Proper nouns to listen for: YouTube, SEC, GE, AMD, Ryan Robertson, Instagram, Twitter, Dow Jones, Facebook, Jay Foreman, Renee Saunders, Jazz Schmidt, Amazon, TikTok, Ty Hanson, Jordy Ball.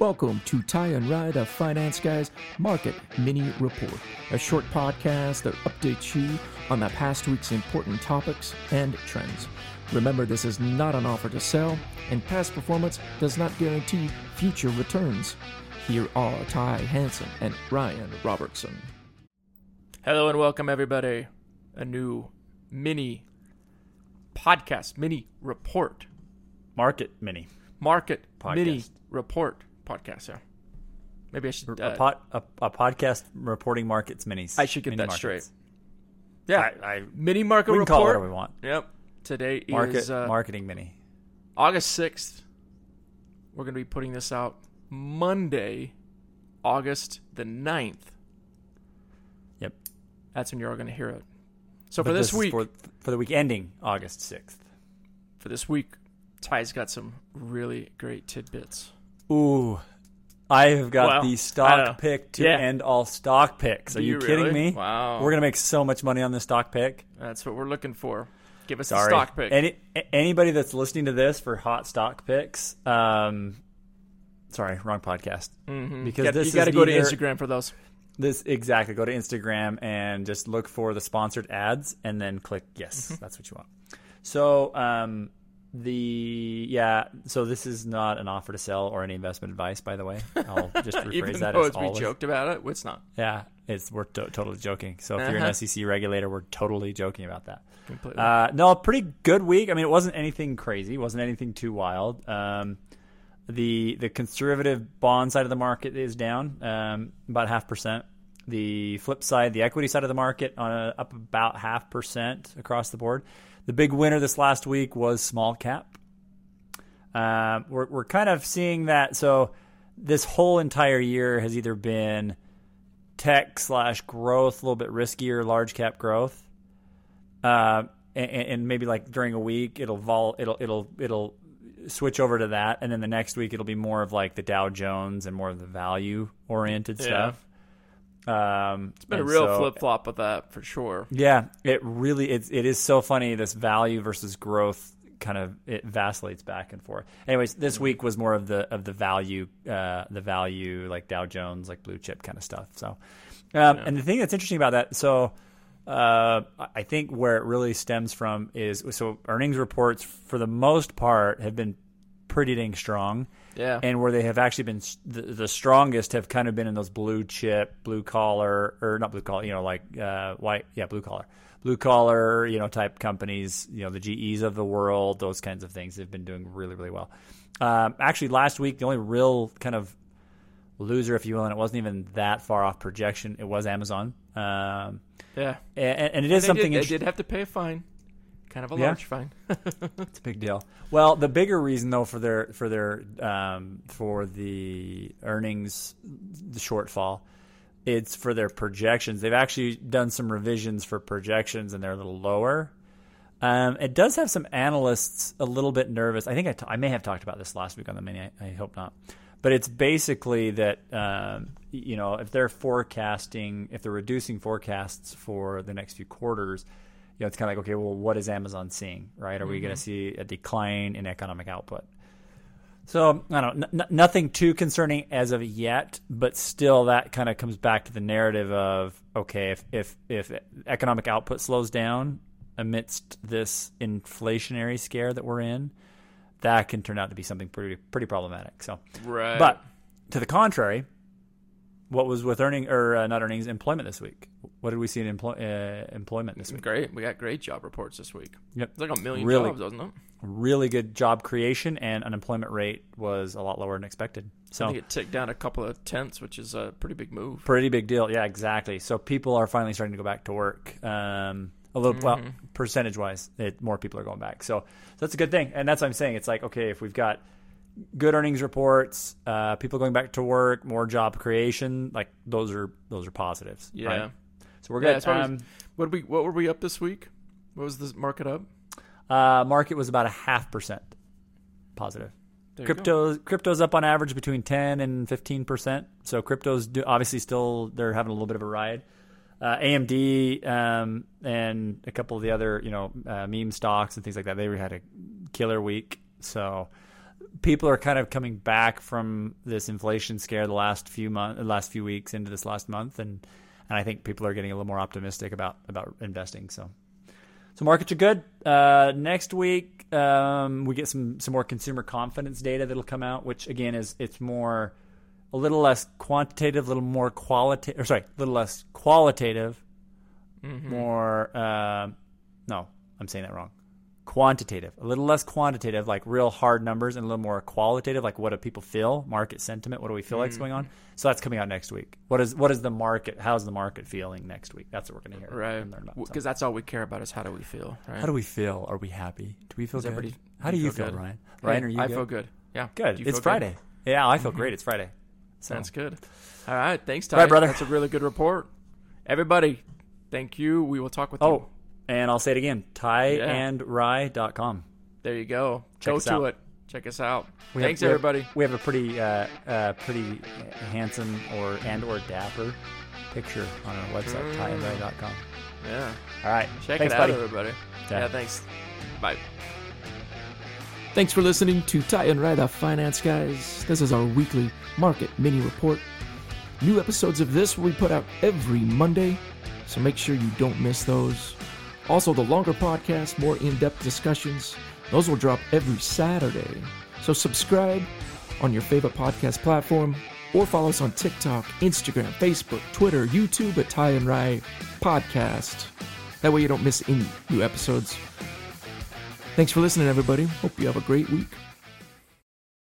Welcome to Ty and Ryan, the Finance Guys Market Mini Report, a short podcast that updates you on the past week's important topics and trends. Remember, this is not an offer to sell, and past performance does not guarantee future returns. Here are Ty Hanson and Ryan Robertson. Hello and welcome, everybody. A new mini podcast, mini report. Market podcast. Mini report podcast, yeah. Maybe I should... a podcast reporting markets minis. I should get mini that markets. Straight. Yeah. I mini market report. We can report. Call it whatever we want. Yep. Today is... Marketing mini. August 6th. We're going to be putting this out Monday, August the 9th. Yep. That's when you're all going to hear it. So but for this week... For the week ending August 6th. For this week, Ty's got some really great tidbits. Ooh, I have got the stock pick to end all stock picks. Are you kidding me? Wow. We're going to make so much money on this stock pick. That's what we're looking for. Give us a stock pick. Anybody that's listening to this for hot stock picks, sorry, wrong podcast. Mm-hmm. Because you got to go to Instagram for those. Exactly. Go to Instagram and just look for the sponsored ads and then click yes. Mm-hmm. That's what you want. So, so this is not an offer to sell or any investment advice, by the way. I'll just rephrase even that as always. We joked about it, it's not. Yeah, we're totally joking. So if you're an SEC regulator, we're totally joking about that. Completely. No, pretty good week. I mean, it wasn't anything crazy. It wasn't anything too wild. The conservative bond side of the market is down about 0.5%. The flip side, the equity side of the market, up about 0.5% across the board. The big winner this last week was small cap. We're kind of seeing that. So this whole entire year has either been tech / growth, a little bit riskier, large cap growth, and maybe like during a week it'll switch over to that, and then the next week it'll be more of like the Dow Jones and more of the value oriented stuff. It's been a real flip-flop of that for sure. Yeah, it is so funny, this value versus growth kind of, it vacillates back and forth. Anyways, this week was more of the value, like Dow Jones, like blue chip kind of stuff. So, and the thing that's interesting about that, I think where it really stems from is, so earnings reports for the most part have been pretty dang strong. Yeah. And where they have actually been the strongest have kind of been in those blue chip, blue collar, or not blue collar, blue collar, type companies, the GEs of the world, those kinds of things have been doing really, really well. Actually, last week, the only real kind of loser, if you will, and it wasn't even that far off projection, it was Amazon. And it is something they did have to pay a fine. Kind of a large fine. It's a big deal. Well, the bigger reason though for the earnings shortfall, it's for their projections. They've actually done some revisions for projections, and they're a little lower. It does have some analysts a little bit nervous. I think I may have talked about this last week on the mini. I hope not. But it's basically that if they're forecasting, if they're reducing forecasts for the next few quarters. It's kind of like, okay, well, what is Amazon seeing, right? Are we going to see a decline in economic output? So I don't know, nothing too concerning as of yet, but still that kind of comes back to the narrative of, okay, if economic output slows down amidst this inflationary scare that we're in, that can turn out to be something pretty problematic. So, right. But to the contrary, what was with employment this week? What did we see in employment this week? Great. We got great job reports this week. Yep. It's like a million jobs, wasn't it? Really good job creation, and unemployment rate was a lot lower than expected. So I think it ticked down a couple of tenths, which is a pretty big move. Pretty big deal. Yeah, exactly. So people are finally starting to go back to work. A little, percentage-wise, more people are going back. So that's a good thing. And that's what I'm saying. It's like, okay, if we've got good earnings reports, people going back to work, more job creation, like those are positives. Yeah. Right? So we're good. What were we up this week? What was the market up? Market was about 0.5% positive. Crypto's up on average between 10 and 15%. So crypto's obviously still, they're having a little bit of a ride. AMD and a couple of the other meme stocks and things like that, they had a killer week. So people are kind of coming back from this inflation scare the last few weeks into this last month, and I think people are getting a little more optimistic about investing. So markets are good. Next week, we get some more consumer confidence data that'll come out, which again it's more a little less quantitative, a little more qualitative. Or sorry, a little less qualitative, more. No, I'm saying that wrong. Quantitative, a little less quantitative, like real hard numbers, and a little more qualitative, like what do people feel, market sentiment, what do we feel like's going on. So that's coming out next week. What is the market? How's the market feeling next week? That's what we're going to hear, right? And learn about. Because that's all we care about is how do we feel, right? How do we feel? Are we happy? Do we feel good? How do you feel, Ryan? Ryan, are you good? I feel good. Yeah, good. It's Friday. Good? Yeah, I feel great. It's Friday. So. Sounds good. All right, thanks, Ty. All right, brother. That's a really good report. Everybody, thank you. We will talk with you. Oh. And I'll say it again, tyandrye.com. There you go. Go to it. Check us out. Thanks, everybody. We have a pretty handsome or dapper picture on our website, tyandrye.com. Yeah. All right. Check it out, everybody. Yeah, thanks. Bye. Thanks for listening to Ty and Rye, the Finance Guys. This is our weekly market mini report. New episodes of this will be put out every Monday, so make sure you don't miss those. Also, the longer podcasts, more in-depth discussions, those will drop every Saturday. So subscribe on your favorite podcast platform or follow us on TikTok, Instagram, Facebook, Twitter, YouTube at Ty and Rye Podcast. That way you don't miss any new episodes. Thanks for listening, everybody. Hope you have a great week.